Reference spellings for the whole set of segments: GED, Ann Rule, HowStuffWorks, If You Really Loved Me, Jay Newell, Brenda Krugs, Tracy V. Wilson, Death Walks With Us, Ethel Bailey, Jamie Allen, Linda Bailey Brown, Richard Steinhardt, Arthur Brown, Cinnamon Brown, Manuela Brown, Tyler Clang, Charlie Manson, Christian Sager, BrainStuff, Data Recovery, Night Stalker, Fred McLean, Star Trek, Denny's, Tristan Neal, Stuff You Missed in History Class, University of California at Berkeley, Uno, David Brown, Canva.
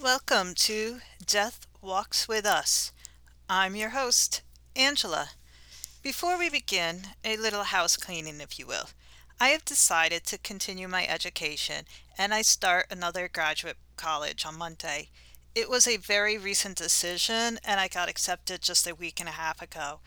Welcome to Death Walks With Us. I'm your host, Angela. Before we begin, a little house cleaning, if you will. I have decided to continue my education, and I start another graduate college on Monday. It was a very recent decision, and I got accepted just a week and a half ago,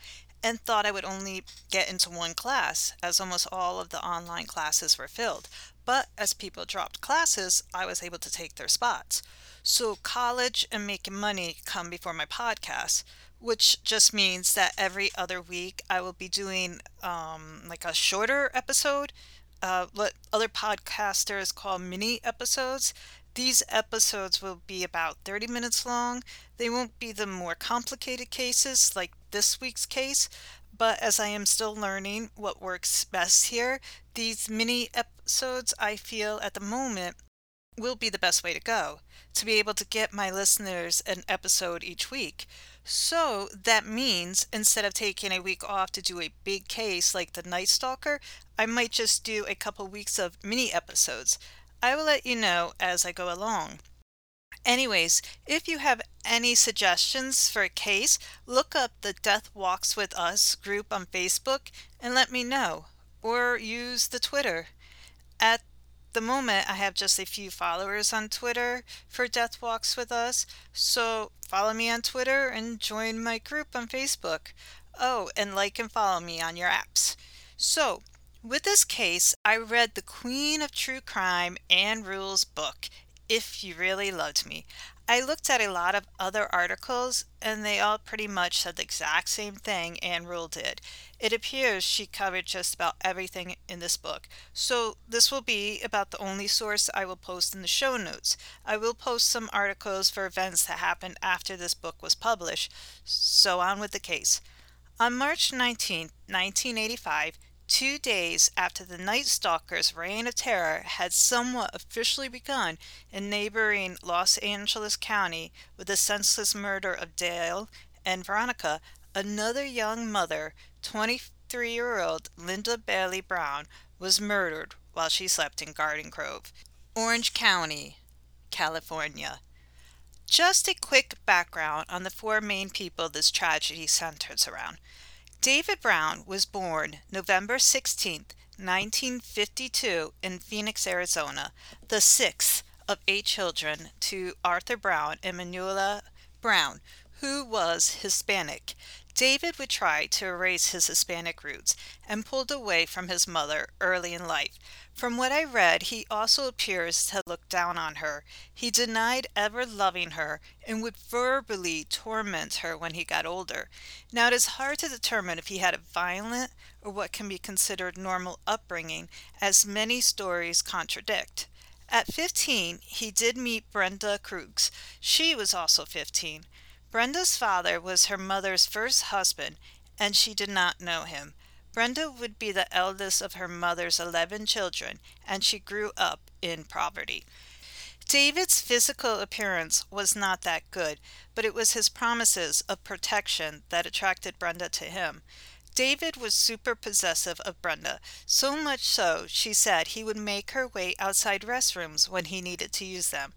and thought I would only get into one class, as almost all of the online classes were filled. But as people dropped classes, I was able to take their spots. So college and making money come before my podcast, which just means that every other week I will be doing like a shorter episode, what other podcasters call mini episodes. These episodes will be about 30 minutes long. They won't be the more complicated cases like this week's case, but as I am still learning what works best here, these mini episodes I feel at the moment will be the best way to go, to be able to get my listeners an episode each week. So that means instead of taking a week off to do a big case like the Night Stalker, I might just do a couple weeks of mini episodes. I will let you know as I go along. Anyways, if you have any suggestions for a case, look up the Death Walks With Us group on Facebook and let me know, or use the Twitter. At the moment, I have just a few followers on Twitter for Death Walks With Us, so follow me on Twitter and join my group on Facebook. Oh, and like and follow me on your apps. So, with this case, I read the Queen of True Crime, Ann Rule's book, If You Really Loved Me. I looked at a lot of other articles, and they all pretty much said the exact same thing Ann Rule did. It appears she covered just about everything in this book, so this will be about the only source I will post in the show notes. I will post some articles for events that happened after this book was published. So on with the case. On March 19, 1985, 2 days after the Night Stalker's reign of terror had somewhat officially begun in neighboring Los Angeles County with the senseless murder of Dale and Veronica, another young mother, 23-year-old Linda Bailey Brown, was murdered while she slept in Garden Grove, Orange County, California. Just a quick background on the four main people this tragedy centers around. David Brown was born November 16, 1952 in Phoenix, Arizona, the sixth of 8 children to Arthur Brown and Manuela Brown, who was Hispanic. David would try to erase his Hispanic roots and pulled away from his mother early in life. From what I read, he also appears to look down on her. He denied ever loving her and would verbally torment her when he got older. Now, it is hard to determine if he had a violent or what can be considered normal upbringing, as many stories contradict. At 15, he did meet Brenda Krugs. She was also 15. Brenda's father was her mother's first husband, and she did not know him. Brenda would be the eldest of her mother's 11 children, and she grew up in poverty. David's physical appearance was not that good, but it was his promises of protection that attracted Brenda to him. David was super possessive of Brenda, so much so she said he would make her wait outside restrooms when he needed to use them.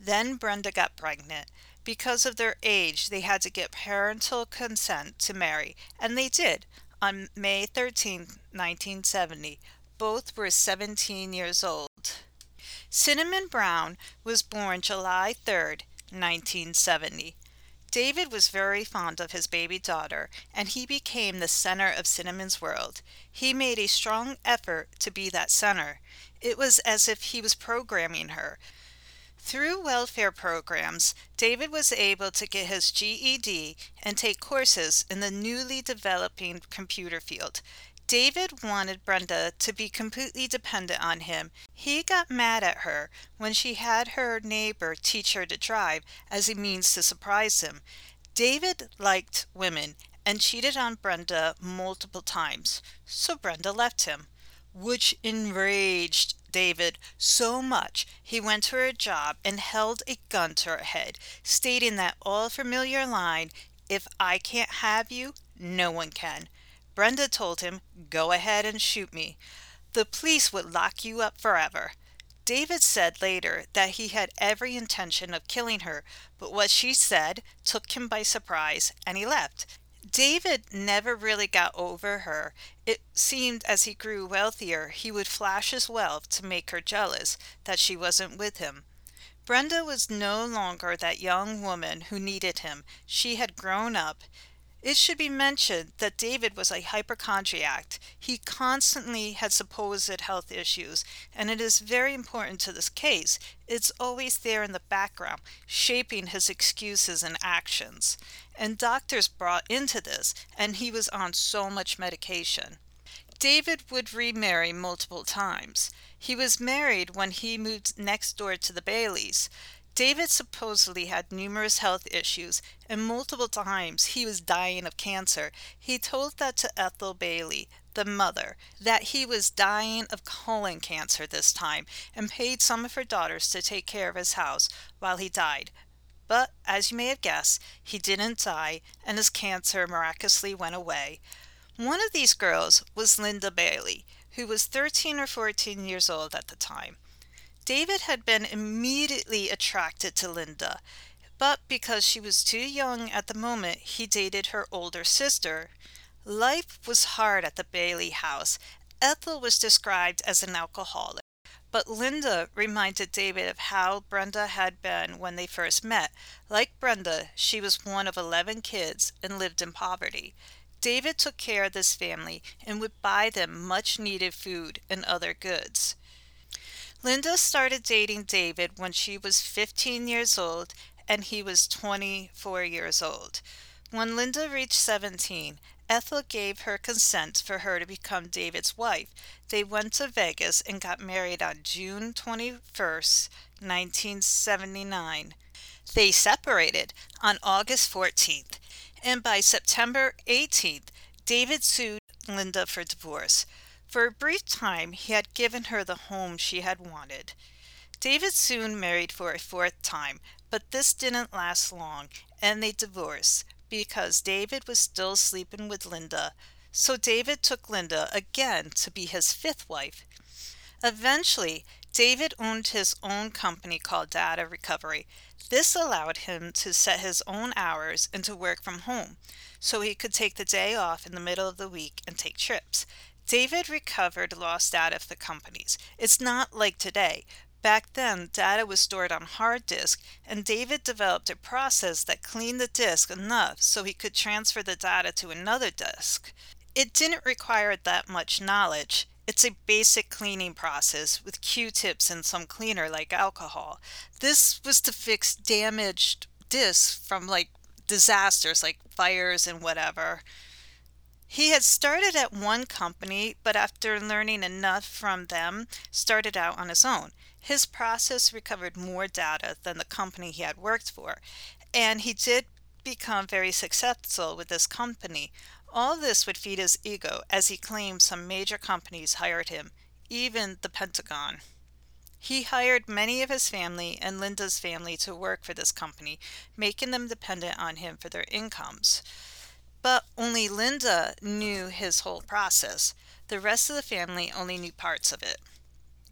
Then Brenda got pregnant. Because of their age, they had to get parental consent to marry, and they did. On May 13, 1970, both were 17 years old. Cinnamon Brown was born July 3, 1970. David was very fond of his baby daughter, and he became the center of Cinnamon's world. He made a strong effort to be that center. It was as if he was programming her. Through welfare programs, David was able to get his GED and take courses in the newly developing computer field. David wanted Brenda to be completely dependent on him. He got mad at her when she had her neighbor teach her to drive as a means to surprise him. David liked women and cheated on Brenda multiple times, so Brenda left him, which enraged David so much he went to her job and held a gun to her head, stating that all familiar line, "If I can't have you, no one can." Brenda told him, "Go ahead and shoot me. The police would lock you up forever." David said later that he had every intention of killing her, but what she said took him by surprise and he left. David never really got over her. It seemed as he grew wealthier, he would flash his wealth to make her jealous that she wasn't with him. Brenda was no longer that young woman who needed him. She had grown up. It should be mentioned that David was a hypochondriac. He constantly had supposed health issues, and it is very important to this case. It's always there in the background, shaping his excuses and actions. And doctors brought into this, and he was on so much medication. David would remarry multiple times. He was married when he moved next door to the Baileys. David supposedly had numerous health issues, and multiple times he was dying of cancer. He told that to Ethel Bailey, the mother, that he was dying of colon cancer this time, and paid some of her daughters to take care of his house while he died. But, as you may have guessed, he didn't die, and his cancer miraculously went away. One of these girls was Linda Bailey, who was 13 or 14 years old at the time. David had been immediately attracted to Linda, but because she was too young at the moment, he dated her older sister. Life was hard at the Bailey house. Ethel was described as an alcoholic, but Linda reminded David of how Brenda had been when they first met. Like Brenda, she was one of 11 kids and lived in poverty. David took care of this family and would buy them much-needed food and other goods. Linda started dating David when she was 15 years old and he was 24 years old. When Linda reached 17, Ethel gave her consent for her to become David's wife. They went to Vegas and got married on June 21, 1979. They separated on August 14th, and by September 18th, David sued Linda for divorce. For a brief time, he had given her the home she had wanted. David soon married for a fourth time, but this didn't last long, and they divorced because David was still sleeping with Linda. So David took Linda again to be his fifth wife. Eventually, David owned his own company called Data Recovery. This allowed him to set his own hours and to work from home, so he could take the day off in the middle of the week and take trips. David recovered lost data of the companies. It's not like today. Back then, data was stored on hard disk, and David developed a process that cleaned the disk enough so he could transfer the data to another disk. It didn't require that much knowledge. It's a basic cleaning process with Q-tips and some cleaner like alcohol. This was to fix damaged disks from disasters like fires and whatever. He had started at one company, but after learning enough from them, started out on his own. His process recovered more data than the company he had worked for, and he did become very successful with this company. All this would feed his ego, as he claimed some major companies hired him, even the Pentagon. He hired many of his family and Linda's family to work for this company, making them dependent on him for their incomes. But only Linda knew his whole process. The rest of the family only knew parts of it.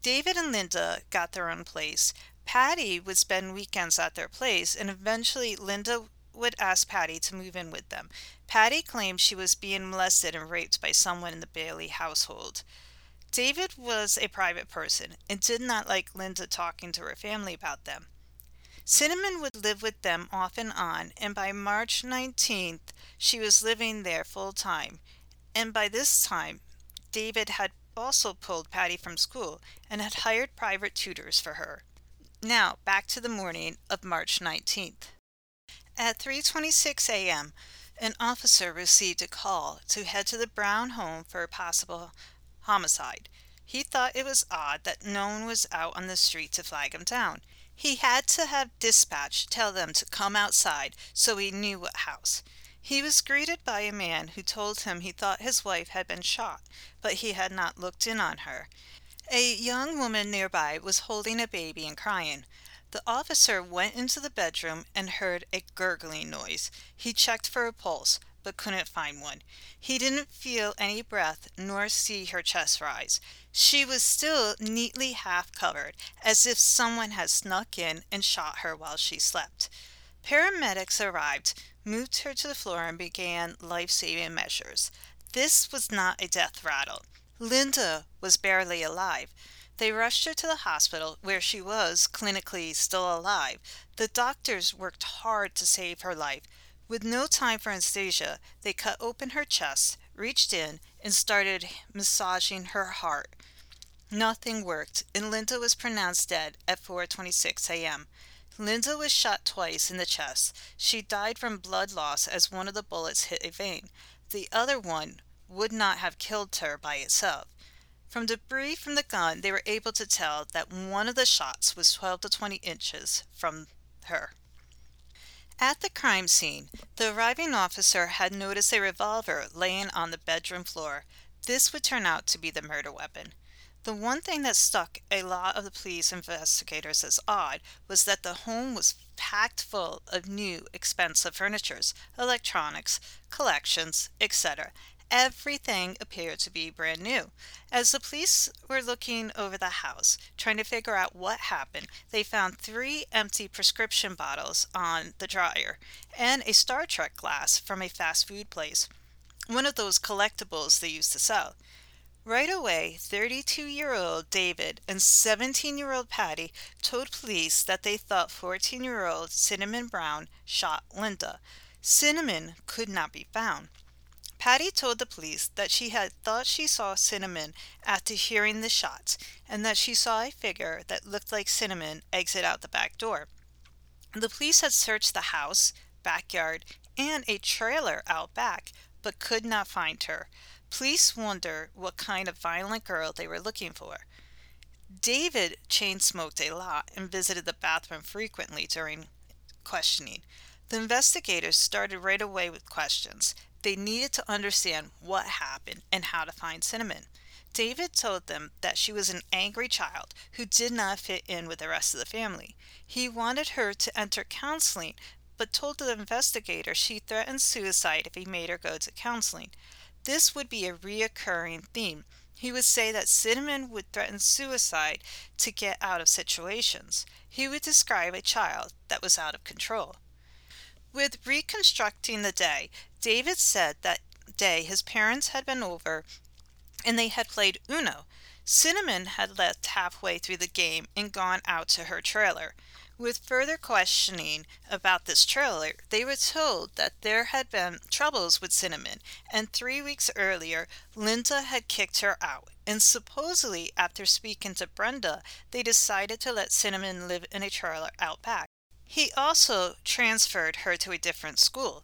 David and Linda got their own place. Patty would spend weekends at their place, and eventually Linda would ask Patty to move in with them. Patty claimed she was being molested and raped by someone in the Bailey household. David was a private person and did not like Linda talking to her family about them. Cinnamon would live with them off and on, and by March 19th, she was living there full time. And by this time, David had also pulled Patty from school and had hired private tutors for her. Now, back to the morning of March 19th. At 3:26 a.m., an officer received a call to head to the Brown home for a possible homicide. He thought it was odd that no one was out on the street to flag him down. He had to have dispatch tell them to come outside, so he knew what house. He was greeted by a man who told him he thought his wife had been shot, but he had not looked in on her. A young woman nearby was holding a baby and crying. The officer went into the bedroom and heard a gurgling noise. He checked for a pulse, but couldn't find one. He didn't feel any breath nor see her chest rise. She was still neatly half covered, as if someone had snuck in and shot her while she slept. Paramedics arrived, moved her to the floor, and began life-saving measures. This was not a death rattle. Linda was barely alive. They rushed her to the hospital, where she was clinically still alive. The doctors worked hard to save her life. With no time for anesthesia, they cut open her chest, reached in, and started massaging her heart. Nothing worked, and Linda was pronounced dead at 4:26 a.m. Linda was shot twice in the chest. She died from blood loss as one of the bullets hit a vein. The other one would not have killed her by itself. From debris from the gun, they were able to tell that one of the shots was 12 to 20 inches from her. At the crime scene, the arriving officer had noticed a revolver laying on the bedroom floor. This would turn out to be the murder weapon. The one thing that struck a lot of the police investigators as odd was that the home was packed full of new, expensive furniture, electronics, collections, etc. Everything appeared to be brand new. As the police were looking over the house, trying to figure out what happened, they found 3 empty prescription bottles on the dryer and a Star Trek glass from a fast food place, one of those collectibles they used to sell. Right away, 32-year-old David and 17-year-old Patty told police that they thought 14-year-old Cinnamon Brown shot Linda. Cinnamon could not be found. Patty told the police that she had thought she saw Cinnamon after hearing the shots, and that she saw a figure that looked like Cinnamon exit out the back door. The police had searched the house, backyard, and a trailer out back, but could not find her. Police wondered what kind of violent girl they were looking for. David chain-smoked a lot and visited the bathroom frequently during questioning. The investigators started right away with questions. They needed to understand what happened and how to find Cinnamon. David told them that she was an angry child who did not fit in with the rest of the family. He wanted her to enter counseling, but told the investigator she threatened suicide if he made her go to counseling. This would be a reoccurring theme. He would say that Cinnamon would threaten suicide to get out of situations. He would describe a child that was out of control. With reconstructing the day, David said that day his parents had been over and they had played Uno. Cinnamon had left halfway through the game and gone out to her trailer. With further questioning about this trailer, they were told that there had been troubles with Cinnamon, and 3 weeks earlier, Linda had kicked her out, and supposedly after speaking to Brenda, they decided to let Cinnamon live in a trailer out back. He also transferred her to a different school.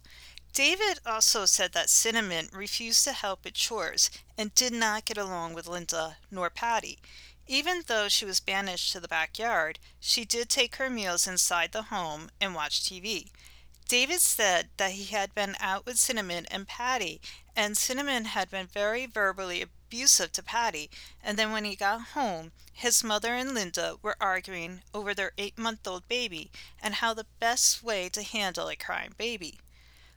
David also said that Cinnamon refused to help with chores and did not get along with Linda nor Patty. Even though she was banished to the backyard, she did take her meals inside the home and watch TV. David said that he had been out with Cinnamon and Patty, and Cinnamon had been very verbally abusive to Patty, and then when he got home, his mother and Linda were arguing over their 8-month-old baby and how the best way to handle a crying baby.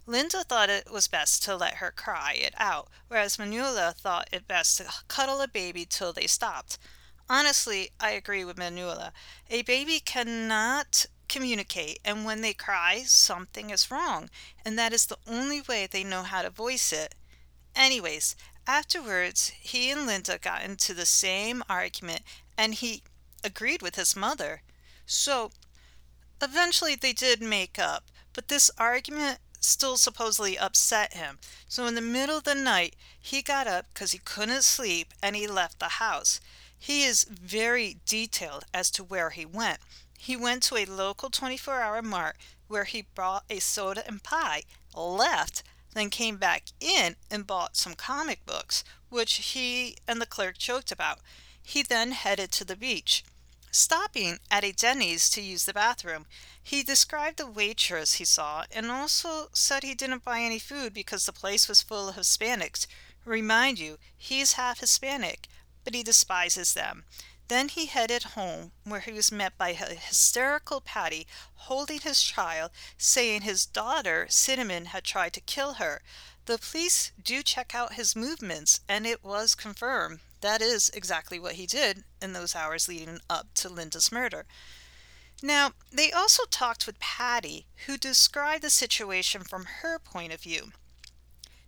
Linda thought it was best to let her cry it out, whereas Manuela thought it best to cuddle a baby till they stopped. Honestly, I agree with Manuela. A baby cannot communicate, and when they cry, something is wrong, and that is the only way they know how to voice it. Anyways, afterwards, he and Linda got into the same argument, and he agreed with his mother. So, eventually they did make up, but this argument still supposedly upset him. So in the middle of the night, he got up because he couldn't sleep, and he left the house. He is very detailed as to where he went. He went to a local 24-hour mart where he bought a soda and pie, left, then came back in and bought some comic books, which he and the clerk joked about. He then headed to the beach, stopping at a Denny's to use the bathroom. He described the waitress he saw and also said he didn't buy any food because the place was full of Hispanics. Remind you, he's half Hispanic, but he despises them. Then he headed home, where he was met by a hysterical Patty holding his child, saying his daughter, Cinnamon, had tried to kill her. The police do check out his movements, and it was confirmed. That is exactly what he did in those hours leading up to Linda's murder. Now, they also talked with Patty, who described the situation from her point of view.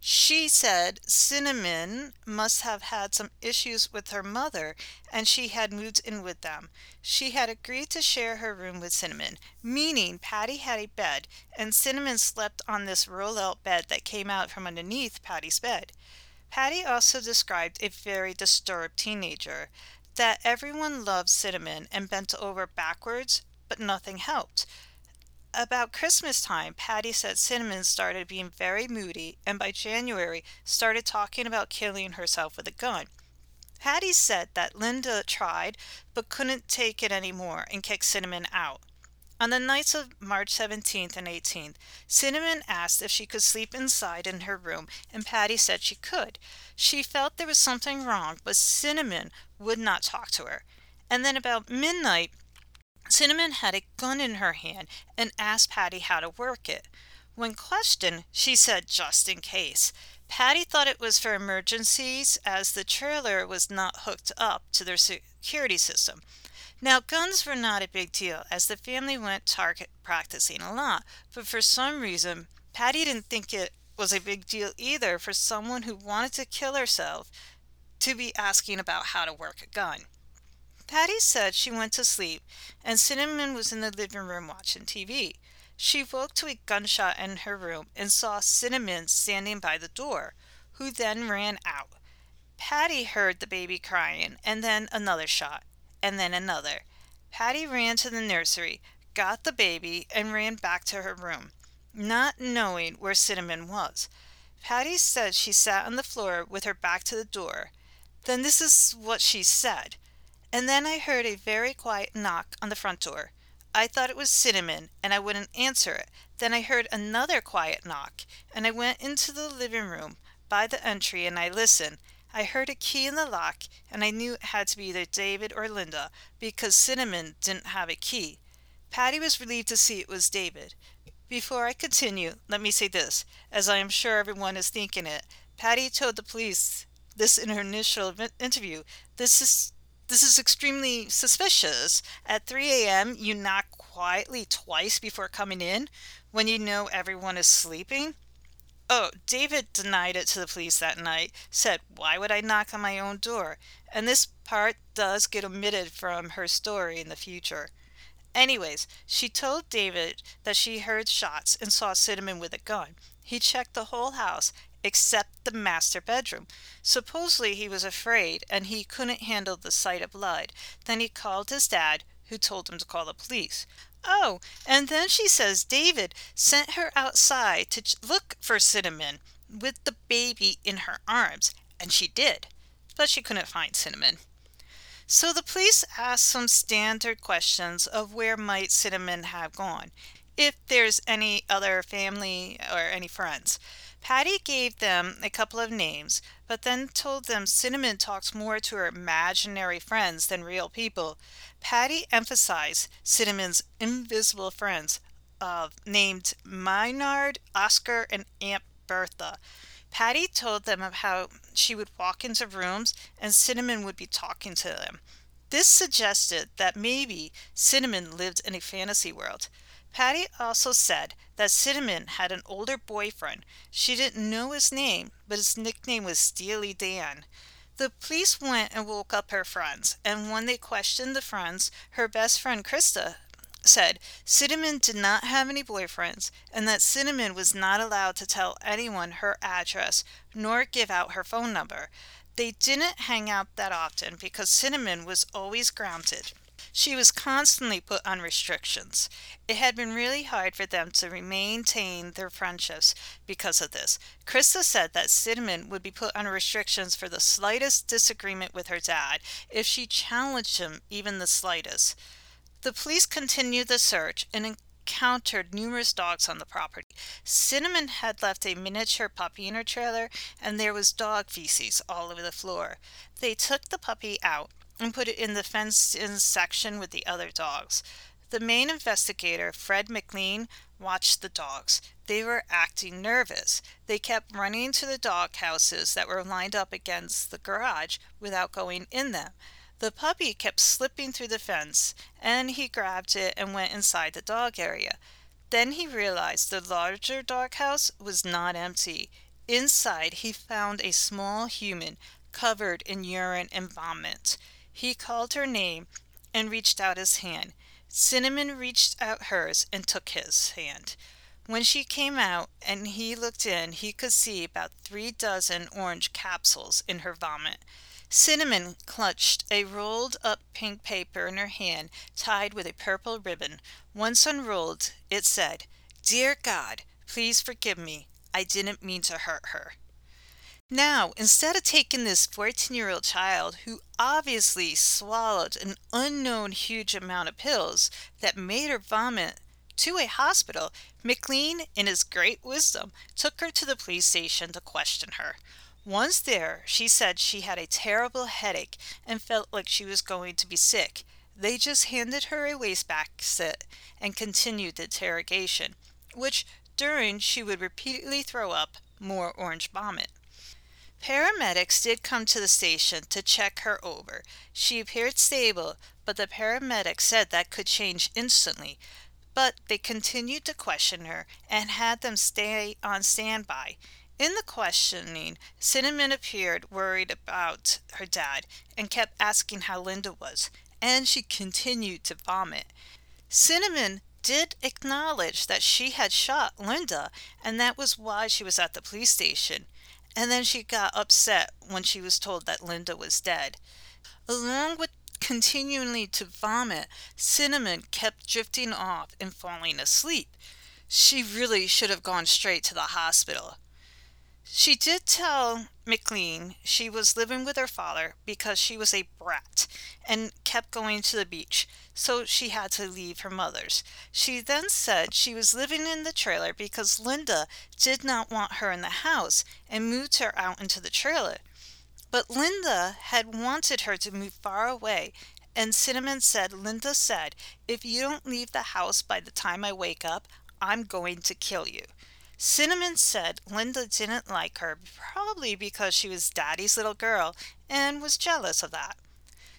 She said Cinnamon must have had some issues with her mother, and she had moved in with them. She had agreed to share her room with Cinnamon, meaning Patty had a bed, and Cinnamon slept on this roll-out bed that came out from underneath Patty's bed. Patty also described a very disturbed teenager, that everyone loved Cinnamon and bent over backwards, but nothing helped. About Christmas time, Patty said Cinnamon started being very moody, and by January started talking about killing herself with a gun. Patty said that Linda tried but couldn't take it anymore and kicked Cinnamon out. On the nights of March 17th and 18th, Cinnamon asked if she could sleep inside in her room, and Patty said she could. She felt there was something wrong, but Cinnamon would not talk to her. And then about midnight, Cinnamon had a gun in her hand and asked Patty how to work it. When questioned, she said just in case. Patty thought it was for emergencies, as the trailer was not hooked up to their security system. Now, guns were not a big deal, as the family went target practicing a lot, but for some reason, Patty didn't think it was a big deal either for someone who wanted to kill herself to be asking about how to work a gun. Patty said she went to sleep, and Cinnamon was in the living room watching TV. She woke to a gunshot in her room and saw Cinnamon standing by the door, who then ran out. Patty heard the baby crying, and then another shot, and then another. Patty ran to the nursery, got the baby, and ran back to her room, not knowing where Cinnamon was. Patty said she sat on the floor with her back to the door. Then this is what she said. And then I heard a very quiet knock on the front door. I thought it was Cinnamon, and I wouldn't answer it. Then I heard another quiet knock, and I went into the living room by the entry and I listened. I heard a key in the lock, and I knew it had to be either David or Linda, because Cinnamon didn't have a key. Patty was relieved to see it was David. Before I continue, let me say this, as I am sure everyone is thinking it. Patty told the police this in her initial interview. This is extremely suspicious. At 3 a.m., you knock quietly twice before coming in when you know everyone is sleeping. Oh, David denied it to the police that night, said, "Why would I knock on my own door?" And this part does get omitted from her story in the future. Anyways, she told David that she heard shots and saw Cinnamon with a gun. He checked the whole house except the master bedroom. Supposedly he was afraid and he couldn't handle the sight of blood. Then he called his dad, who told him to call the police. Oh, and then she says David sent her outside to look for Cinnamon with the baby in her arms, and she did, but she couldn't find Cinnamon. So the police asked some standard questions of where might Cinnamon have gone, if there's any other family or any friends. Patty gave them a couple of names, but then told them Cinnamon talks more to her imaginary friends than real people. Patty emphasized Cinnamon's invisible friends named Maynard, Oscar, and Aunt Bertha. Patty told them of how she would walk into rooms and Cinnamon would be talking to them. This suggested that maybe Cinnamon lived in a fantasy world. Patty also said that Cinnamon had an older boyfriend. She didn't know his name, but his nickname was Steely Dan. The police went and woke up her friends, and when they questioned the friends, her best friend Krista said Cinnamon did not have any boyfriends, and that Cinnamon was not allowed to tell anyone her address, nor give out her phone number. They didn't hang out that often because Cinnamon was always grounded. She was constantly put on restrictions. It had been really hard for them to maintain their friendships because of this. Krista said that Cinnamon would be put on restrictions for the slightest disagreement with her dad if she challenged him even the slightest. The police continued the search and encountered numerous dogs on the property. Cinnamon had left a miniature puppy in her trailer, and there was dog feces all over the floor. They took the puppy out and put it in the fenced-in section with the other dogs. The main investigator, Fred McLean, watched the dogs. They were acting nervous. They kept running to the dog houses that were lined up against the garage without going in them. The puppy kept slipping through the fence, and he grabbed it and went inside the dog area. Then he realized the larger dog house was not empty. Inside, he found a small human covered in urine and vomit. He called her name and reached out his hand. Cinnamon reached out hers and took his hand. When she came out and he looked in, he could see about 36 orange capsules in her vomit. Cinnamon clutched a rolled-up pink paper in her hand, tied with a purple ribbon. Once unrolled, it said, "Dear God, please forgive me. I didn't mean to hurt her." Now, instead of taking this 14-year-old child, who obviously swallowed an unknown huge amount of pills that made her vomit, to a hospital, McLean, in his great wisdom, took her to the police station to question her. Once there, she said she had a terrible headache and felt like she was going to be sick. They just handed her a waste basket and continued the interrogation, which during she would repeatedly throw up more orange vomit. Paramedics did come to the station to check her over. She appeared stable, but the paramedic said that could change instantly. But they continued to question her and had them stay on standby. In the questioning, Cinnamon appeared worried about her dad and kept asking how Linda was, and she continued to vomit. Cinnamon did acknowledge that she had shot Linda, and that was why she was at the police station. And then she got upset when she was told that Linda was dead. Along with continuing to vomit, Cinnamon kept drifting off and falling asleep. She really should have gone straight to the hospital. She did tell McLean she was living with her father because she was a brat and kept going to the beach, so she had to leave her mother's. She then said she was living in the trailer because Linda did not want her in the house and moved her out into the trailer. But Linda had wanted her to move far away, and Cinnamon said Linda said, "If you don't leave the house by the time I wake up, I'm going to kill you." Cinnamon said Linda didn't like her, probably because she was Daddy's little girl and was jealous of that.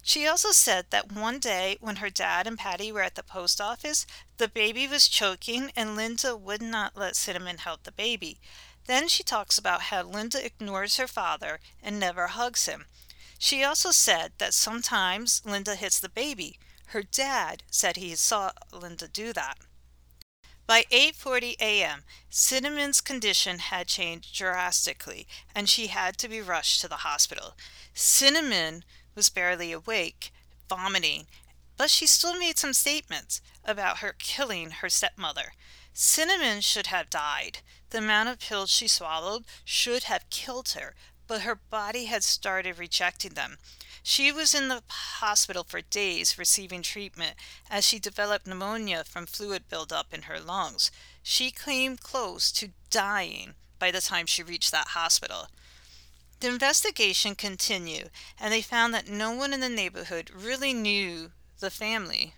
She also said that one day when her dad and Patty were at the post office, the baby was choking and Linda would not let Cinnamon help the baby. Then she talks about how Linda ignores her father and never hugs him. She also said that sometimes Linda hits the baby. Her dad said he saw Linda do that. By 8:40 a.m., Cinnamon's condition had changed drastically, and she had to be rushed to the hospital. Cinnamon was barely awake, vomiting, but she still made some statements about her killing her stepmother. Cinnamon should have died. The amount of pills she swallowed should have killed her, but her body had started rejecting them. She was in the hospital for days receiving treatment as she developed pneumonia from fluid buildup in her lungs. She came close to dying by the time she reached that hospital. The investigation continued, and they found that no one in the neighborhood really knew the family.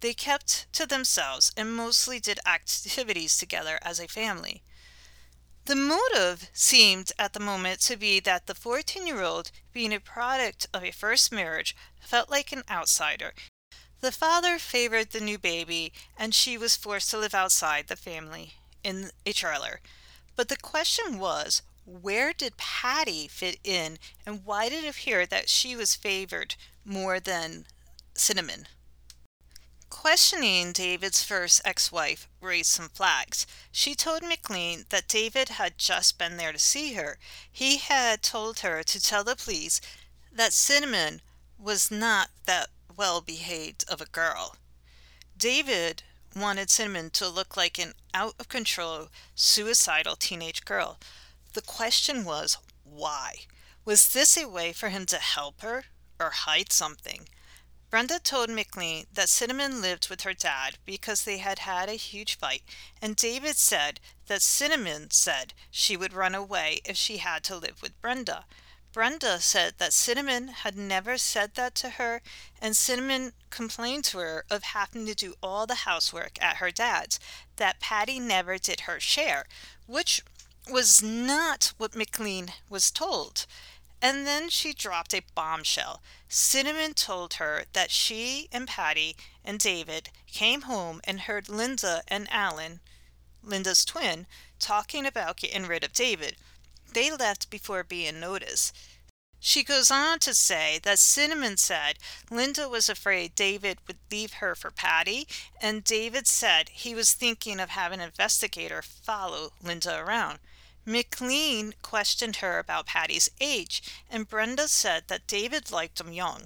They kept to themselves and mostly did activities together as a family. The motive seemed at the moment to be that the 14-year-old, being a product of a first marriage, felt like an outsider. The father favored the new baby, and she was forced to live outside the family in a trailer. But the question was, where did Patty fit in, and why did it appear that she was favored more than Cinnamon? Questioning David's first ex-wife raised some flags. She told McLean that David had just been there to see her. He had told her to tell the police that Cinnamon was not that well-behaved of a girl. David wanted Cinnamon to look like an out-of-control, suicidal teenage girl. The question was, why? Was this a way for him to help her or hide something? Brenda told McLean that Cinnamon lived with her dad because they had had a huge fight, and David said that Cinnamon said she would run away if she had to live with Brenda. Brenda said that Cinnamon had never said that to her, and Cinnamon complained to her of having to do all the housework at her dad's, that Patty never did her share, which was not what McLean was told. And then she dropped a bombshell. Cinnamon told her that she and Patty and David came home and heard Linda and Alan, Linda's twin, talking about getting rid of David. They left before being noticed. She goes on to say that Cinnamon said Linda was afraid David would leave her for Patty, and David said he was thinking of having an investigator follow Linda around. McLean questioned her about Patty's age, and Brenda said that David liked him young.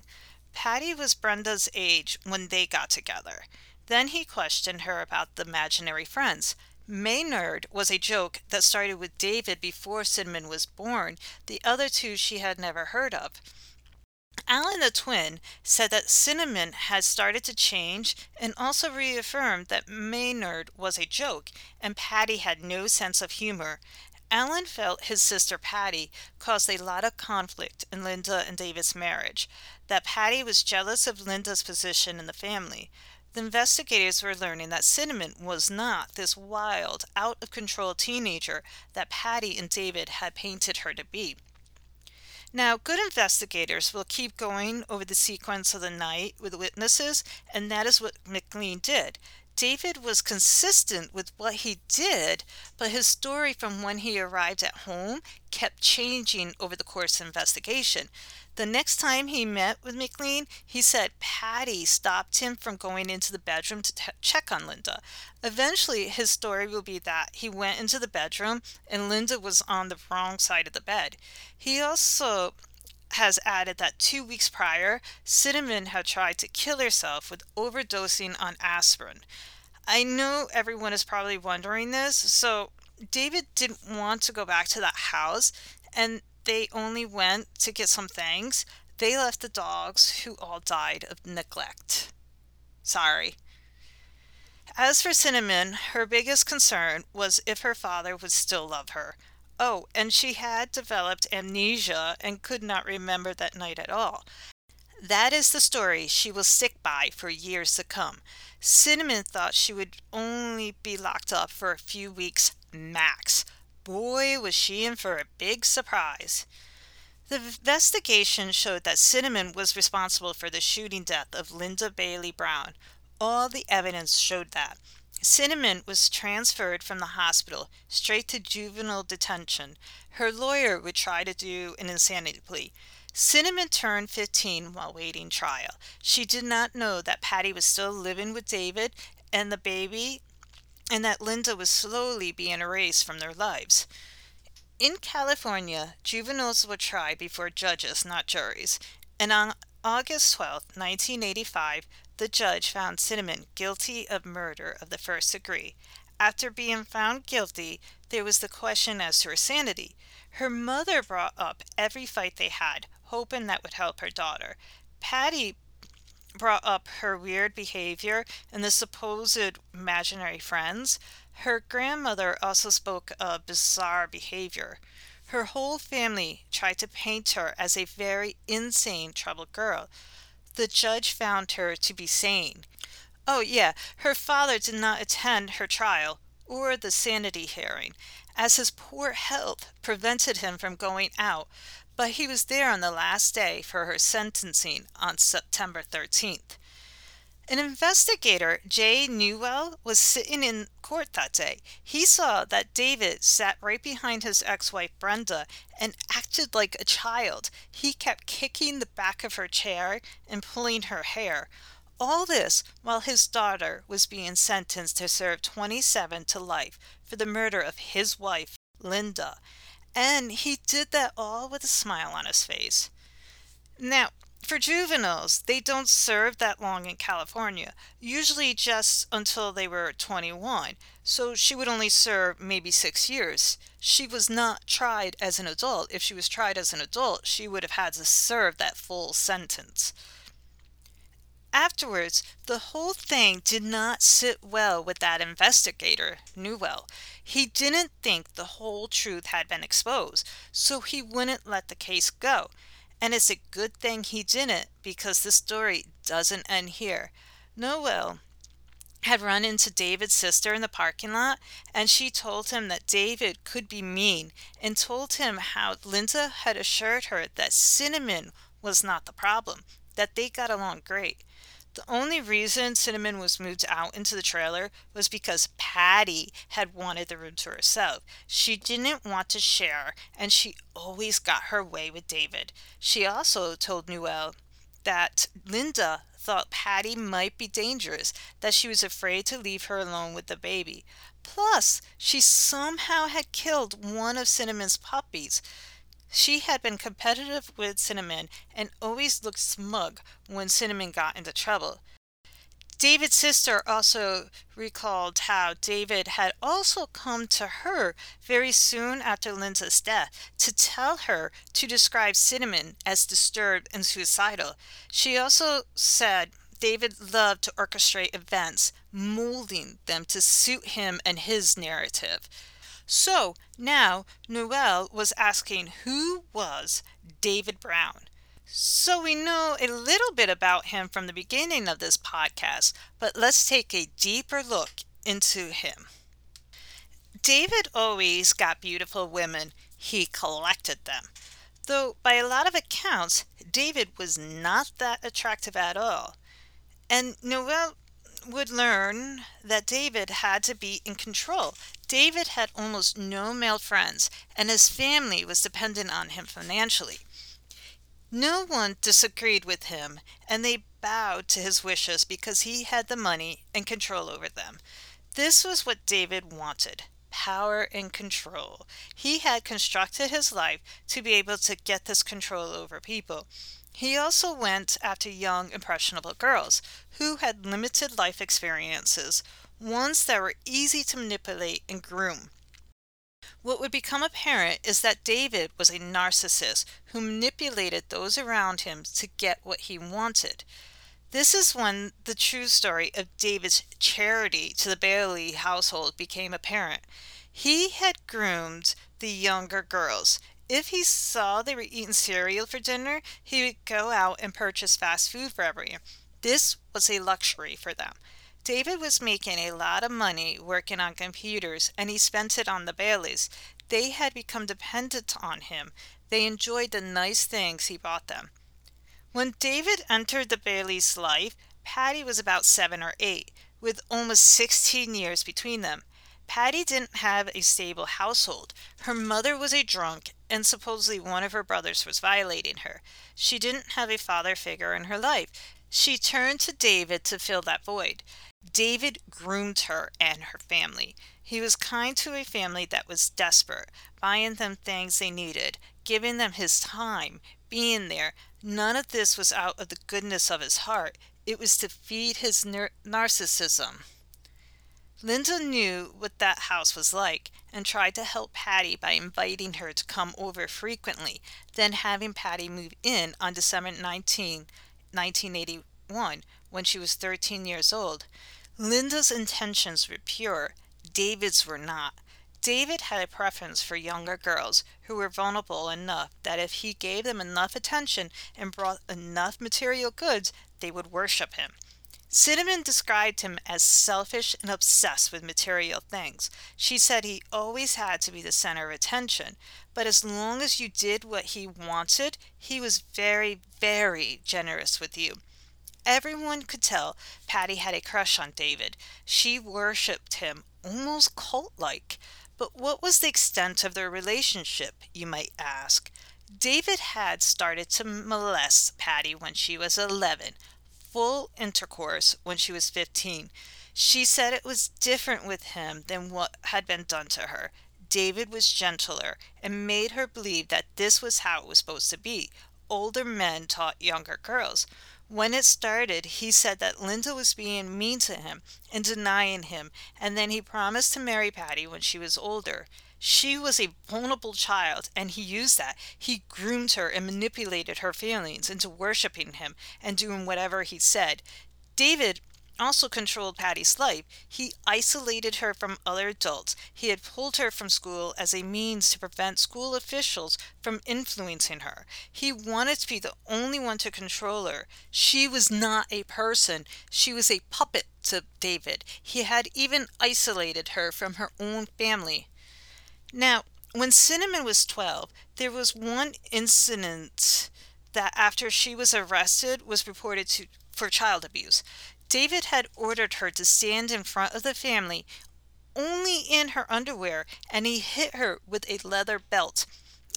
Patty was Brenda's age when they got together. Then he questioned her about the imaginary friends. Maynard was a joke that started with David before Cinnamon was born. The other two she had never heard of. Alan, the twin, said that Cinnamon had started to change and also reaffirmed that Maynard was a joke, and Patty had no sense of humor. Alan felt his sister Patty caused a lot of conflict in Linda and David's marriage, that Patty was jealous of Linda's position in the family. The investigators were learning that Cinnamon was not this wild, out-of-control teenager that Patty and David had painted her to be. Now, good investigators will keep going over the sequence of the night with witnesses, and that is what McLean did. David was consistent with what he did, but his story from when he arrived at home kept changing over the course of investigation. The next time he met with McLean, he said Patty stopped him from going into the bedroom to check on Linda. Eventually, his story will be that he went into the bedroom and Linda was on the wrong side of the bed. He also has added that 2 weeks prior, Cinnamon had tried to kill herself with overdosing on aspirin. I know everyone is probably wondering this, so David didn't want to go back to that house, and they only went to get some things. They left the dogs, who all died of neglect. Sorry. As for Cinnamon, her biggest concern was if her father would still love her. Oh, and she had developed amnesia and could not remember that night at all. That is the story she will stick by for years to come. Cinnamon thought she would only be locked up for a few weeks max. Boy, was she in for a big surprise. The investigation showed that Cinnamon was responsible for the shooting death of Linda Bailey Brown. All the evidence showed that. Cinnamon was transferred from the hospital straight to juvenile detention. Her lawyer would try to do an insanity plea. Cinnamon turned 15 while waiting trial. She did not know that Patty was still living with David and the baby, and that Linda was slowly being erased from their lives. In California, juveniles were tried before judges, not juries, and on August 12, 1985, the judge found Cinnamon guilty of murder of the first degree. After being found guilty, there was the question as to her sanity. Her mother brought up every fight they had, hoping that would help her daughter. Patty brought up her weird behavior and the supposed imaginary friends. Her grandmother also spoke of bizarre behavior. Her whole family tried to paint her as a very insane, troubled girl. The judge found her to be sane. Oh yeah, her father did not attend her trial or the sanity hearing, as his poor health prevented him from going out, but he was there on the last day for her sentencing on September 13th. An investigator, Jay Newell, was sitting in court that day. He saw that David sat right behind his ex-wife Brenda and acted like a child. He kept kicking the back of her chair and pulling her hair. All this while his daughter was being sentenced to serve 27 to life for the murder of his wife, Linda. And he did that all with a smile on his face. Now, for juveniles, they don't serve that long in California, usually just until they were 21, so she would only serve maybe 6 years. She was not tried as an adult. If she was tried as an adult, she would have had to serve that full sentence. Afterwards, the whole thing did not sit well with that investigator, Newell. He didn't think the whole truth had been exposed, so he wouldn't let the case go. And it's a good thing he didn't, because the story doesn't end here. Newell had run into David's sister in the parking lot, and she told him that David could be mean and told him how Linda had assured her that Cinnamon was not the problem, that they got along great. The only reason Cinnamon was moved out into the trailer was because Patty had wanted the room to herself. She didn't want to share, and she always got her way with David. She also told Newell that Linda thought Patty might be dangerous, that she was afraid to leave her alone with the baby. Plus, she somehow had killed one of Cinnamon's puppies. She had been competitive with Cinnamon and always looked smug when Cinnamon got into trouble. David's sister also recalled how David had also come to her very soon after Linda's death to tell her to describe Cinnamon as disturbed and suicidal. She also said David loved to orchestrate events, molding them to suit him and his narrative. So now Newell was asking, who was David Brown? So we know a little bit about him from the beginning of this podcast, but let's take a deeper look into him. David always got beautiful women. He collected them. Though by a lot of accounts, David was not that attractive at all. And Newell would learn that David had to be in control. David had almost no male friends, and his family was dependent on him financially. No one disagreed with him, and they bowed to his wishes because he had the money and control over them. This was what David wanted, power and control. He had constructed his life to be able to get this control over people. He also went after young, impressionable girls who had limited life experiences, ones that were easy to manipulate and groom. What would become apparent is that David was a narcissist who manipulated those around him to get what he wanted. This is when the true story of David's charity to the Bailey household became apparent. He had groomed the younger girls. If he saw they were eating cereal for dinner, he would go out and purchase fast food for everyone. This was a luxury for them. David was making a lot of money working on computers, and he spent it on the Baileys. They had become dependent on him. They enjoyed the nice things he bought them. When David entered the Baileys' life, Patty was about 7 or 8, with almost 16 years between them. Patty didn't have a stable household. Her mother was a drunk, and supposedly one of her brothers was violating her. She didn't have a father figure in her life. She turned to David to fill that void. David groomed her and her family. He was kind to a family that was desperate, buying them things they needed, giving them his time, being there. None of this was out of the goodness of his heart. It was to feed his narcissism. Linda knew what that house was like and tried to help Patty by inviting her to come over frequently, then having Patty move in on December 19, 1981, when she was 13 years old. Linda's intentions were pure. David's were not. David had a preference for younger girls who were vulnerable enough that if he gave them enough attention and brought enough material goods, they would worship him. Cinnamon described him as selfish and obsessed with material things. She said he always had to be the center of attention, but as long as you did what he wanted, he was very, very generous with you. Everyone could tell Patty had a crush on David. She worshipped him, almost cult-like. But what was the extent of their relationship, you might ask? David had started to molest Patty when she was 11. Full intercourse when she was 15. She said it was different with him than what had been done to her. David was gentler and made her believe that this was how it was supposed to be. Older men taught younger girls. When it started, he said that Linda was being mean to him and denying him, and then he promised to marry Patty when she was older. She was a vulnerable child, and he used that. He groomed her and manipulated her feelings into worshiping him and doing whatever he said. David also controlled Patty's life. He isolated her from other adults. He had pulled her from school as a means to prevent school officials from influencing her. He wanted to be the only one to control her. She was not a person. She was a puppet to David. He had even isolated her from her own family. Now, when Cinnamon was 12, there was one incident that after she was arrested was reported for child abuse. David had ordered her to stand in front of the family only in her underwear, and he hit her with a leather belt,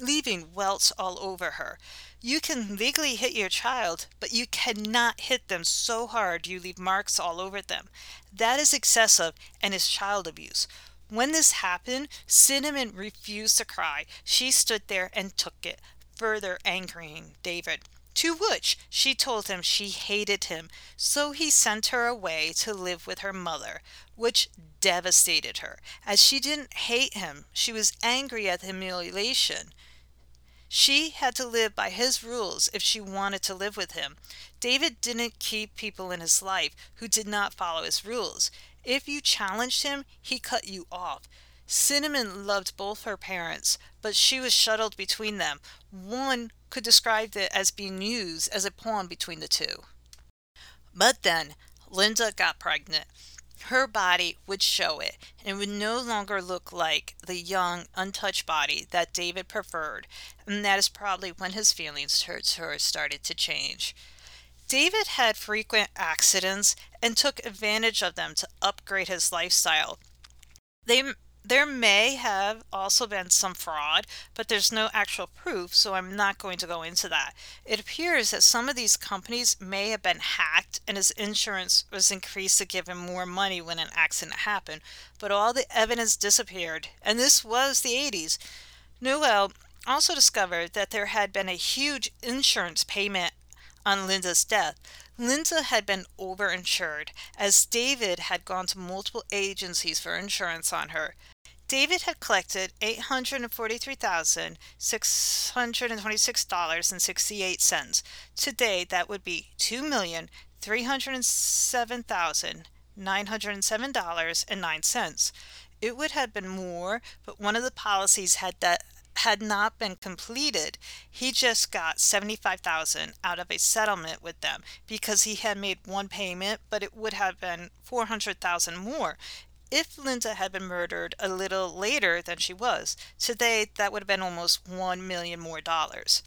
leaving welts all over her. You can legally hit your child, but you cannot hit them so hard you leave marks all over them. That is excessive and is child abuse. When this happened, Cinnamon refused to cry. She stood there and took it, further angering David, to which she told him she hated him, so he sent her away to live with her mother, which devastated her, as she didn't hate him, she was angry at the humiliation. She had to live by his rules if she wanted to live with him. David didn't keep people in his life who did not follow his rules. If you challenged him, he cut you off. Cinnamon loved both her parents, but she was shuttled between them. One could describe it as being used as a pawn between the two. But then, Linda got pregnant. Her body would show it, and would no longer look like the young, untouched body that David preferred, and that is probably when his feelings towards her started to change. David had frequent accidents and took advantage of them to upgrade his lifestyle. There may have also been some fraud, but there's no actual proof, so I'm not going to go into that. It appears that some of these companies may have been hacked and his insurance was increased to give him more money when an accident happened, but all the evidence disappeared, and this was the 80s. Newell also discovered that there had been a huge insurance payment on Linda's death. Linda had been overinsured, as David had gone to multiple agencies for insurance on her. David had collected $843,626.68. Today, that would be $2,307,907.09. It would have been more, but one of the policies had not been completed. He just got $75,000 out of a settlement with them because he had made one payment, but it would have been $400,000 more if Linda had been murdered a little later than she was. Today, that would have been almost $1 million more dollars.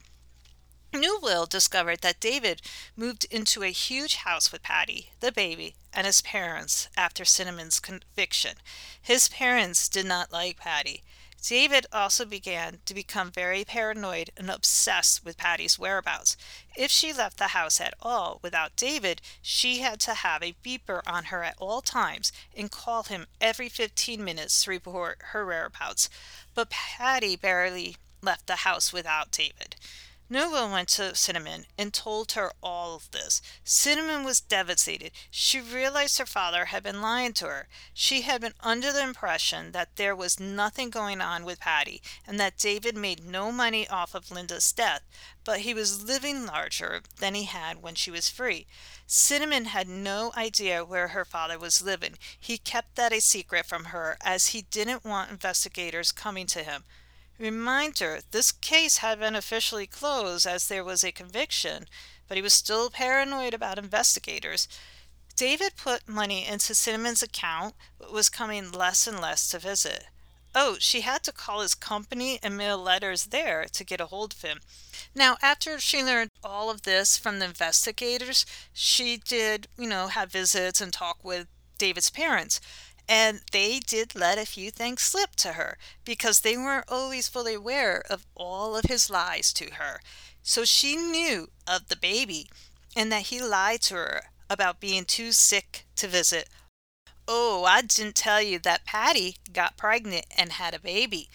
Newell discovered that David moved into a huge house with Patty, the baby, and his parents after Cinnamon's conviction. His parents did not like Patty. David also began to become very paranoid and obsessed with Patty's whereabouts. If she left the house at all without David, she had to have a beeper on her at all times and call him every 15 minutes to report her whereabouts. But Patty barely left the house without David. Nova went to Cinnamon and told her all of this. Cinnamon was devastated. She realized her father had been lying to her. She had been under the impression that there was nothing going on with Patty and that David made no money off of Linda's death, but he was living larger than he had when she was free. Cinnamon had no idea where her father was living. He kept that a secret from her as he didn't want investigators coming to him. Reminder, this case had been officially closed as there was a conviction, but he was still paranoid about investigators. David put money into Cinnamon's account, but was coming less and less to visit. Oh, she had to call his company and mail letters there to get a hold of him. Now, after she learned all of this from the investigators, she did, have visits and talk with David's parents. And they did let a few things slip to her because they weren't always fully aware of all of his lies to her. So she knew of the baby and that he lied to her about being too sick to visit. Oh, I didn't tell you that Patty got pregnant and had a baby.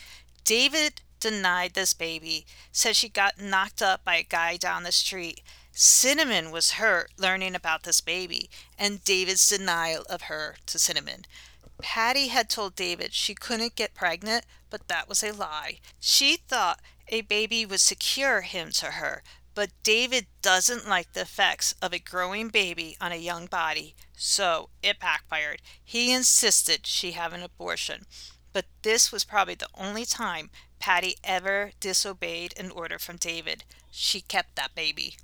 David denied this baby, said she got knocked up by a guy down the street. Cinnamon was hurt learning about this baby and David's denial of her to Cinnamon. Patty had told David she couldn't get pregnant, but that was a lie. She thought a baby would secure him to her, but David doesn't like the effects of a growing baby on a young body, so it backfired. He insisted she have an abortion, but this was probably the only time Patty ever disobeyed an order from David. She kept that baby.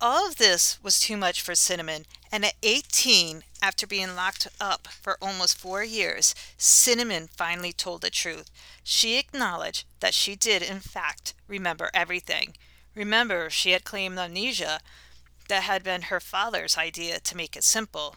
All of this was too much for Cinnamon, and at 18, after being locked up for almost 4 years, Cinnamon finally told the truth. She acknowledged that she did, in fact, remember everything. Remember, she had claimed amnesia that had been her father's idea to make it simple.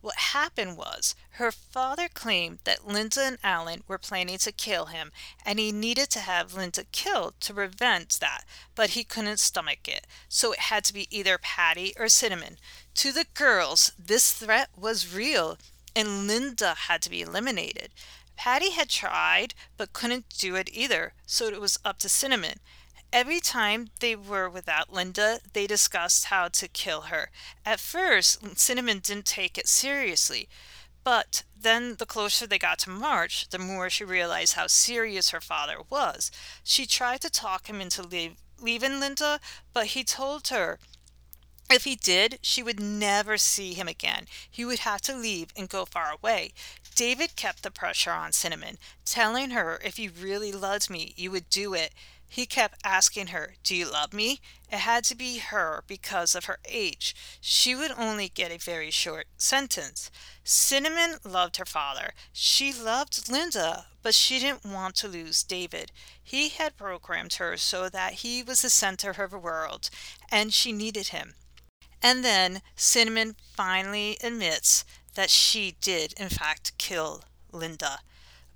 What happened was, her father claimed that Linda and Alan were planning to kill him, and he needed to have Linda killed to prevent that, but he couldn't stomach it, so it had to be either Patty or Cinnamon. To the girls, this threat was real, and Linda had to be eliminated. Patty had tried, but couldn't do it either, so it was up to Cinnamon. Every time they were without Linda, they discussed how to kill her. At first, Cinnamon didn't take it seriously, but then the closer they got to March, the more she realized how serious her father was. She tried to talk him into leaving Linda, but he told her if he did, she would never see him again. He would have to leave and go far away. David kept the pressure on Cinnamon, telling her, "If you really loved me, you would do it." He kept asking her, "Do you love me?" It had to be her because of her age. She would only get a very short sentence. Cinnamon loved her father. She loved Linda, but she didn't want to lose David. He had programmed her so that he was the center of her world, and she needed him. And then Cinnamon finally admits that she did, in fact, kill Linda.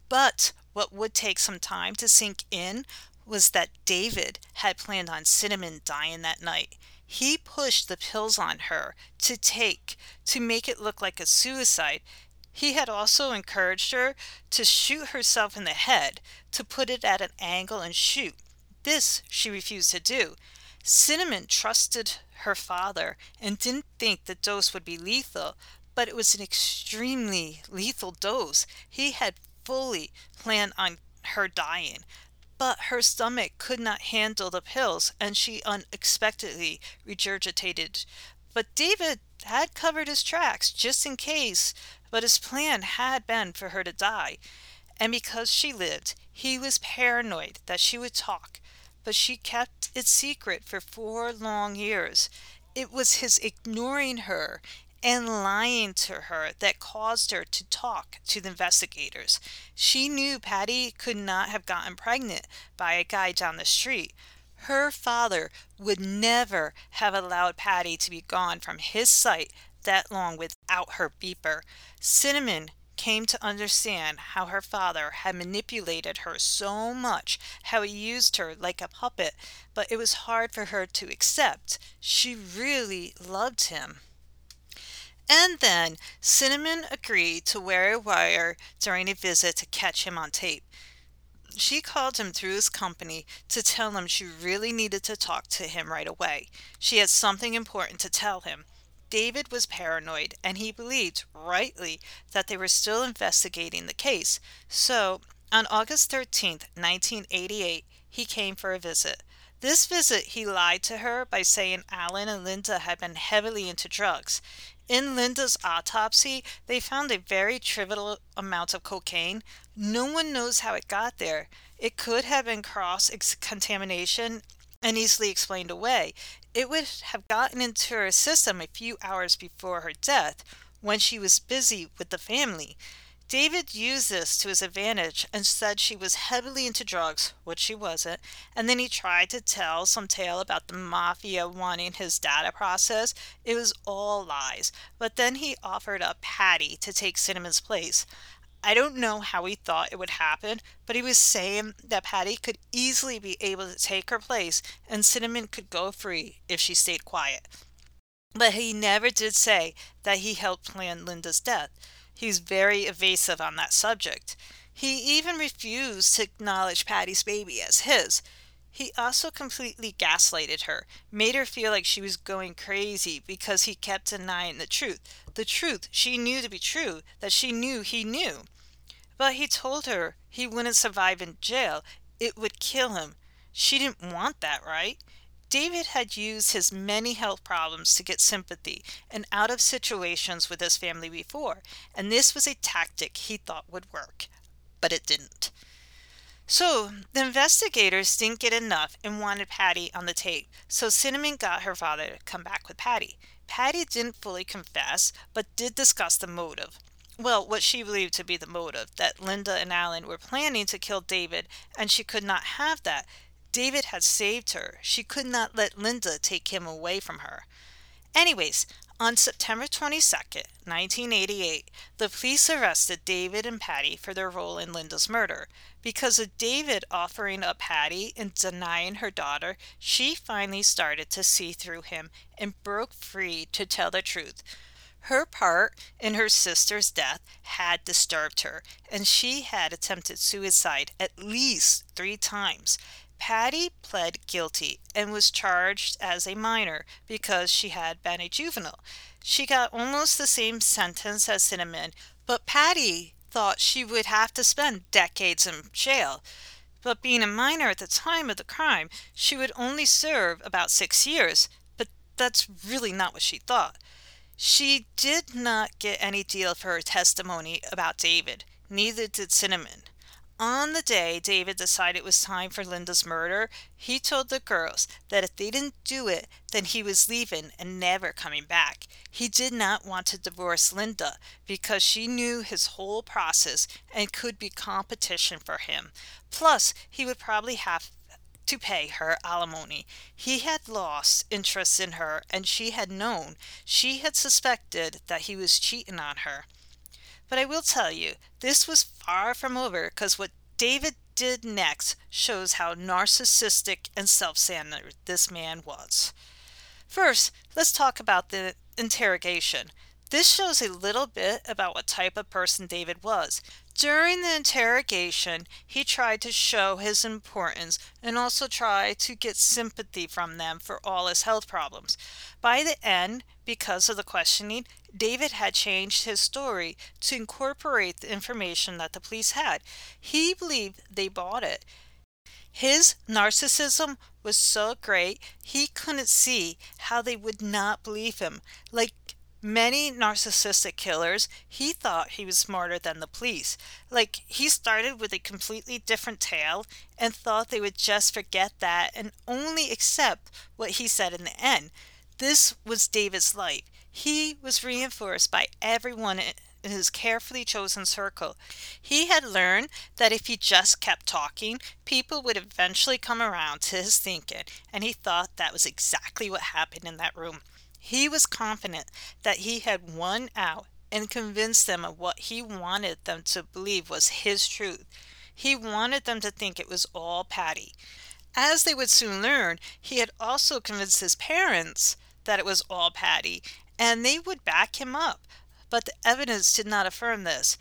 But what would take some time to sink in was that David had planned on Cinnamon dying that night. He pushed the pills on her to take to make it look like a suicide. He had also encouraged her to shoot herself in the head, to put it at an angle and shoot. This she refused to do. Cinnamon trusted her father and didn't think the dose would be lethal, but it was an extremely lethal dose. He had fully planned on her dying. But her stomach could not handle the pills, and she unexpectedly regurgitated. But David had covered his tracks just in case, but his plan had been for her to die. And because she lived, he was paranoid that she would talk, but she kept it secret for 4 long years. It was his ignoring her and lying to her that caused her to talk to the investigators. She knew Patty could not have gotten pregnant by a guy down the street. Her father would never have allowed Patty to be gone from his sight that long without her beeper. Cinnamon came to understand how her father had manipulated her so much, how he used her like a puppet, but it was hard for her to accept. She really loved him. And then Cinnamon agreed to wear a wire during a visit to catch him on tape. She called him through his company to tell him she really needed to talk to him right away. She had something important to tell him. David was paranoid, and he believed, rightly, that they were still investigating the case. So, on August 13th, 1988, he came for a visit. This visit, he lied to her by saying Alan and Linda had been heavily into drugs. In Linda's autopsy, they found a very trivial amount of cocaine. No one knows how it got there. It could have been cross-contamination and easily explained away. It would have gotten into her system a few hours before her death, when she was busy with the family. David used this to his advantage and said she was heavily into drugs, which she wasn't, and then he tried to tell some tale about the mafia wanting his data process. It was all lies, but then he offered up Patty to take Cinnamon's place. I don't know how he thought it would happen, but he was saying that Patty could easily be able to take her place and Cinnamon could go free if she stayed quiet. But he never did say that he helped plan Linda's death. He's very evasive on that subject. He even refused to acknowledge Patty's baby as his. He also completely gaslighted her, made her feel like she was going crazy because he kept denying the truth she knew to be true, that she knew he knew. But he told her he wouldn't survive in jail. It would kill him. She didn't want that, right? David had used his many health problems to get sympathy and out of situations with his family before, and this was a tactic he thought would work, but it didn't. So the investigators didn't get enough and wanted Patty on the tape, so Cinnamon got her father to come back with Patty. Patty didn't fully confess, but did discuss the motive. Well, what she believed to be the motive, that Linda and Alan were planning to kill David, and she could not have that. David had saved her. She could not let Linda take him away from her. Anyways, on September 22nd, 1988, the police arrested David and Patty for their role in Linda's murder. Because of David offering up Patty and denying her daughter, she finally started to see through him and broke free to tell the truth. Her part in her sister's death had disturbed her, and she had attempted suicide at least 3 times. Patty pled guilty and was charged as a minor because she had been a juvenile. She got almost the same sentence as Cinnamon, but Patty thought she would have to spend decades in jail. But being a minor at the time of the crime, she would only serve about 6 years, but that's really not what she thought. She did not get any deal for her testimony about David, neither did Cinnamon. On the day David decided it was time for Linda's murder, he told the girls that if they didn't do it, then he was leaving and never coming back. He did not want to divorce Linda because she knew his whole process and could be competition for him. Plus, he would probably have to pay her alimony. He had lost interest in her, and she had known. She had suspected that he was cheating on her. But I will tell you, this was far from over because what David did next shows how narcissistic and self-centered this man was. First, let's talk about the interrogation. This shows a little bit about what type of person David was. During the interrogation, he tried to show his importance and also tried to get sympathy from them for all his health problems. By the end, because of the questioning, David had changed his story to incorporate the information that the police had. He believed they bought it. His narcissism was so great, he couldn't see how they would not believe him. Like many narcissistic killers, he thought he was smarter than the police. Like, he started with a completely different tale and thought they would just forget that and only accept what he said in the end. This was David's life. He was reinforced by everyone in his carefully chosen circle. He had learned that if he just kept talking, people would eventually come around to his thinking, and he thought that was exactly what happened in that room. He was confident that he had won out and convinced them of what he wanted them to believe was his truth. He wanted them to think it was all Patty. As they would soon learn, he had also convinced his parents that it was all Patty, and they would back him up, but the evidence did not affirm this.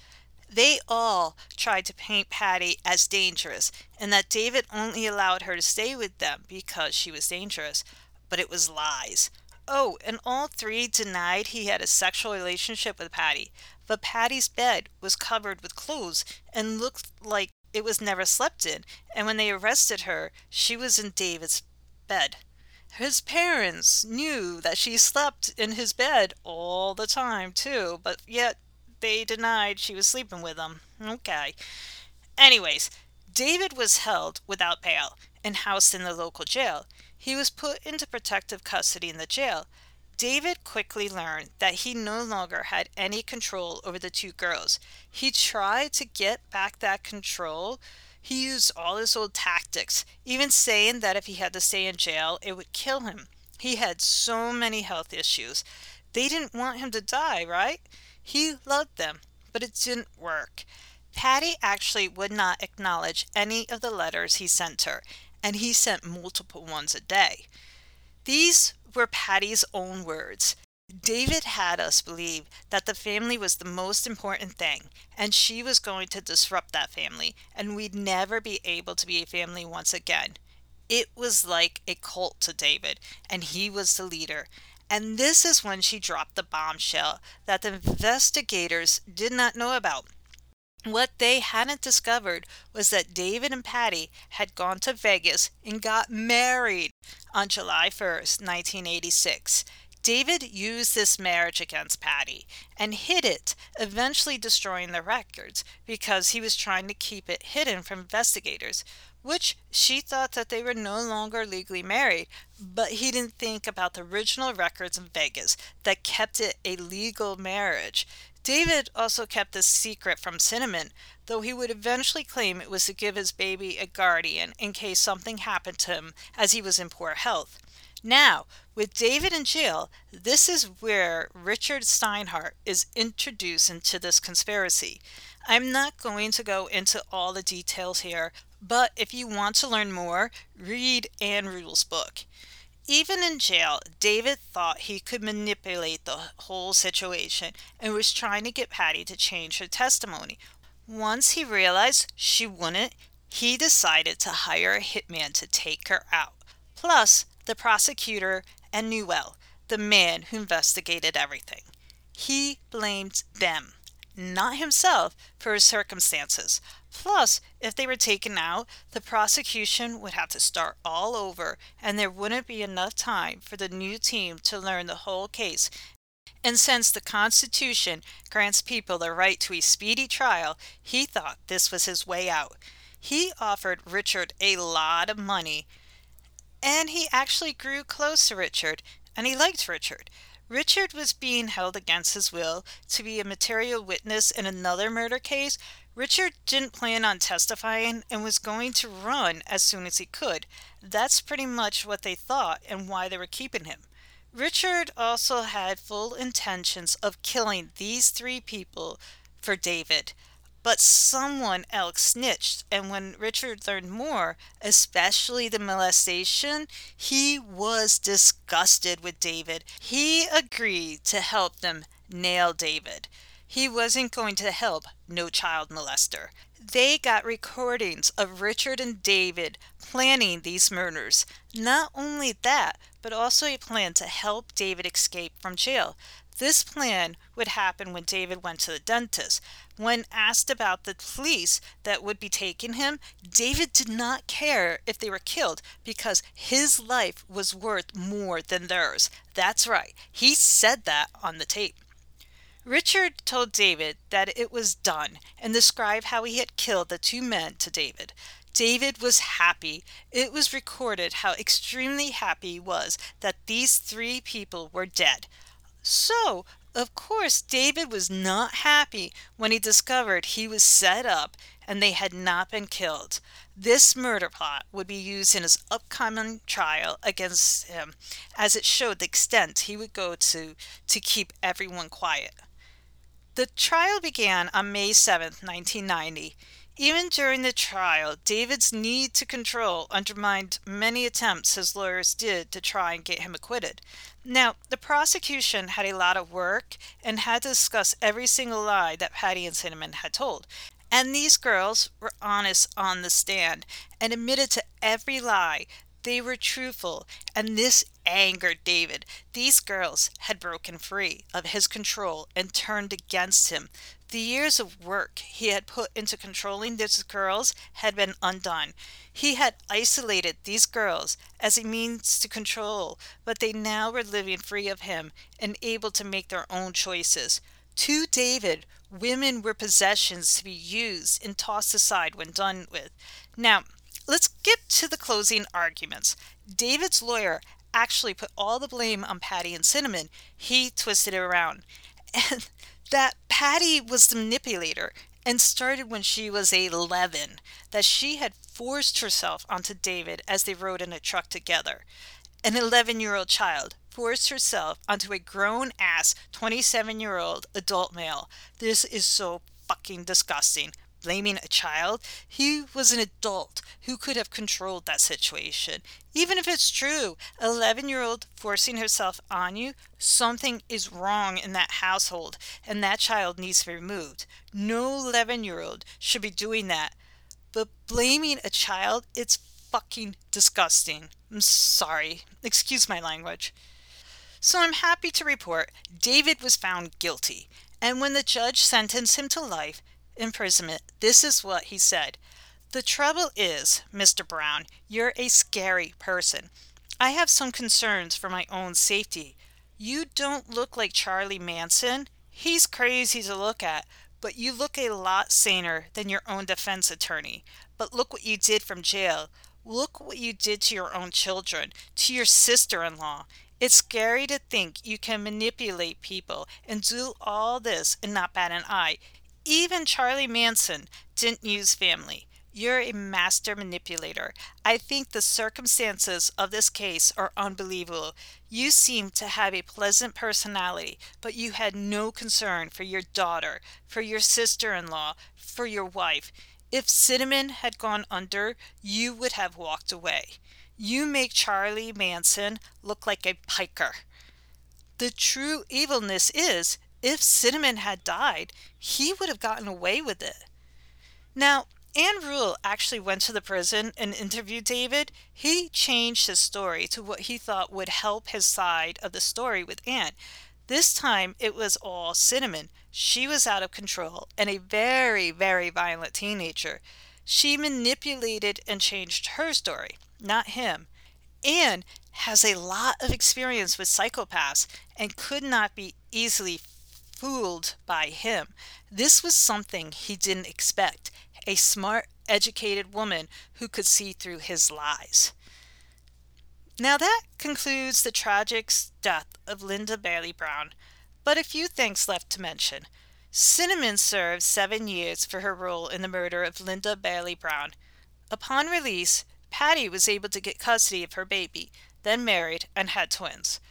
They all tried to paint Patty as dangerous, and that David only allowed her to stay with them because she was dangerous, but it was lies. Oh, and all 3 denied he had a sexual relationship with Patty, but Patty's bed was covered with clothes and looked like it was never slept in, and when they arrested her, she was in David's bed. His parents knew that she slept in his bed all the time, too, but yet they denied she was sleeping with him. Okay. Anyways, David was held without bail and housed in the local jail. He was put into protective custody in the jail. David quickly learned that he no longer had any control over the 2 girls. He tried to get back that control. He used all his old tactics, even saying that if he had to stay in jail, it would kill him. He had so many health issues. They didn't want him to die, right? He loved them, but it didn't work. Patty actually would not acknowledge any of the letters he sent her, and he sent multiple ones a day. These were Patty's own words. David had us believe that the family was the most important thing, and she was going to disrupt that family, and we'd never be able to be a family once again. It was like a cult to David, and he was the leader. And this is when she dropped the bombshell that the investigators did not know about. What they hadn't discovered was that David and Patty had gone to Vegas and got married on July 1st, 1986. David used this marriage against Patty and hid it, eventually destroying the records because he was trying to keep it hidden from investigators, which she thought that they were no longer legally married, but he didn't think about the original records in Vegas that kept it a legal marriage. David also kept this secret from Cinnamon, though he would eventually claim it was to give his baby a guardian in case something happened to him as he was in poor health. Now, with David in jail, this is where Richard Steinhardt is introduced into this conspiracy. I'm not going to go into all the details here, but if you want to learn more, read Ann Rule's book. Even in jail, David thought he could manipulate the whole situation and was trying to get Patty to change her testimony. Once he realized she wouldn't, he decided to hire a hitman to take her out. Plus, the prosecutor and Newell, the man who investigated everything. He blamed them, not himself, for his circumstances. Plus, if they were taken out, the prosecution would have to start all over, and there wouldn't be enough time for the new team to learn the whole case. And since the Constitution grants people the right to a speedy trial, he thought this was his way out. He offered Richard a lot of money, and he actually grew close to Richard, and he liked Richard. Richard was being held against his will to be a material witness in another murder case. Richard didn't plan on testifying and was going to run as soon as he could. That's pretty much what they thought and why they were keeping him. Richard also had full intentions of killing these three people for David, but someone else snitched, and when Richard learned more, especially the molestation, he was disgusted with David. He agreed to help them nail David. He wasn't going to help no child molester. They got recordings of Richard and David planning these murders. Not only that, but also a plan to help David escape from jail. This plan would happen when David went to the dentist. When asked about the police that would be taking him, David did not care if they were killed because his life was worth more than theirs. That's right. He said that on the tape. Richard told David that it was done and described how he had killed the two men to David. David was happy. It was recorded how extremely happy he was that these three people were dead. So, of course, David was not happy when he discovered he was set up and they had not been killed. This murder plot would be used in his upcoming trial against him, as it showed the extent he would go to keep everyone quiet. The trial began on May 7th, 1990. Even during the trial, David's need to control undermined many attempts his lawyers did to try and get him acquitted. Now, the prosecution had a lot of work and had to discuss every single lie that Patty and Cinnamon had told. And these girls were honest on the stand and admitted to every lie. They were truthful, and this angered David. These girls had broken free of his control and turned against him. The years of work he had put into controlling these girls had been undone. He had isolated these girls as a means to control, but they now were living free of him and able to make their own choices. To David, women were possessions to be used and tossed aside when done with. Now, let's get to the closing arguments. David's lawyer actually put all the blame on Patty and Cinnamon. He twisted it around. And that Patty was the manipulator and started when she was 11, that she had forced herself onto David as they rode in a truck together. An 11-year-old child forced herself onto a grown-ass 27-year-old adult male. This is so fucking disgusting. Blaming a child? He was an adult who could have controlled that situation. Even if it's true, 11-year-old forcing herself on you, something is wrong in that household, and that child needs to be removed. No 11-year-old should be doing that. But blaming a child, it's fucking disgusting. I'm sorry. Excuse my language. So I'm happy to report David was found guilty. And when the judge sentenced him to life imprisonment, this is what he said. The trouble is, Mr. Brown, you're a scary person. I have some concerns for my own safety. You don't look like Charlie Manson. He's crazy to look at, but you look a lot saner than your own defense attorney. But look what you did from jail. Look what you did to your own children, to your sister-in-law. It's scary to think you can manipulate people and do all this and not bat an eye. Even Charlie Manson didn't use family. You're a master manipulator. I think the circumstances of this case are unbelievable. You seem to have a pleasant personality, but you had no concern for your daughter, for your sister-in-law, for your wife. If Cinnamon had gone under, you would have walked away. You make Charlie Manson look like a piker. The true evilness is, if Cinnamon had died, he would have gotten away with it. Now, Ann Rule actually went to the prison and interviewed David. He changed his story to what he thought would help his side of the story with Ann. This time, it was all Cinnamon. She was out of control and a very, very violent teenager. She manipulated and changed her story. Not him. Ann has a lot of experience with psychopaths and could not be easily fooled by him. This was something he didn't expect. A smart, educated woman who could see through his lies. Now that concludes the tragic death of Linda Bailey Brown, but a few things left to mention. Cinnamon served 7 years for her role in the murder of Linda Bailey Brown. Upon release, Patty was able to get custody of her baby, then married and had twins.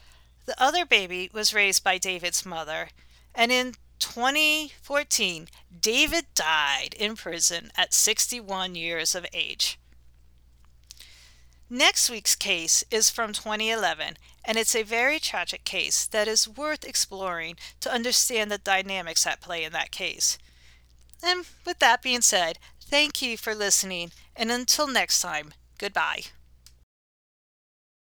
The other baby was raised by David's mother, and in 2014, David died in prison at 61 years of age. Next week's case is from 2011, and it's a very tragic case that is worth exploring to understand the dynamics at play in that case. And with that being said, thank you for listening, and until next time, goodbye.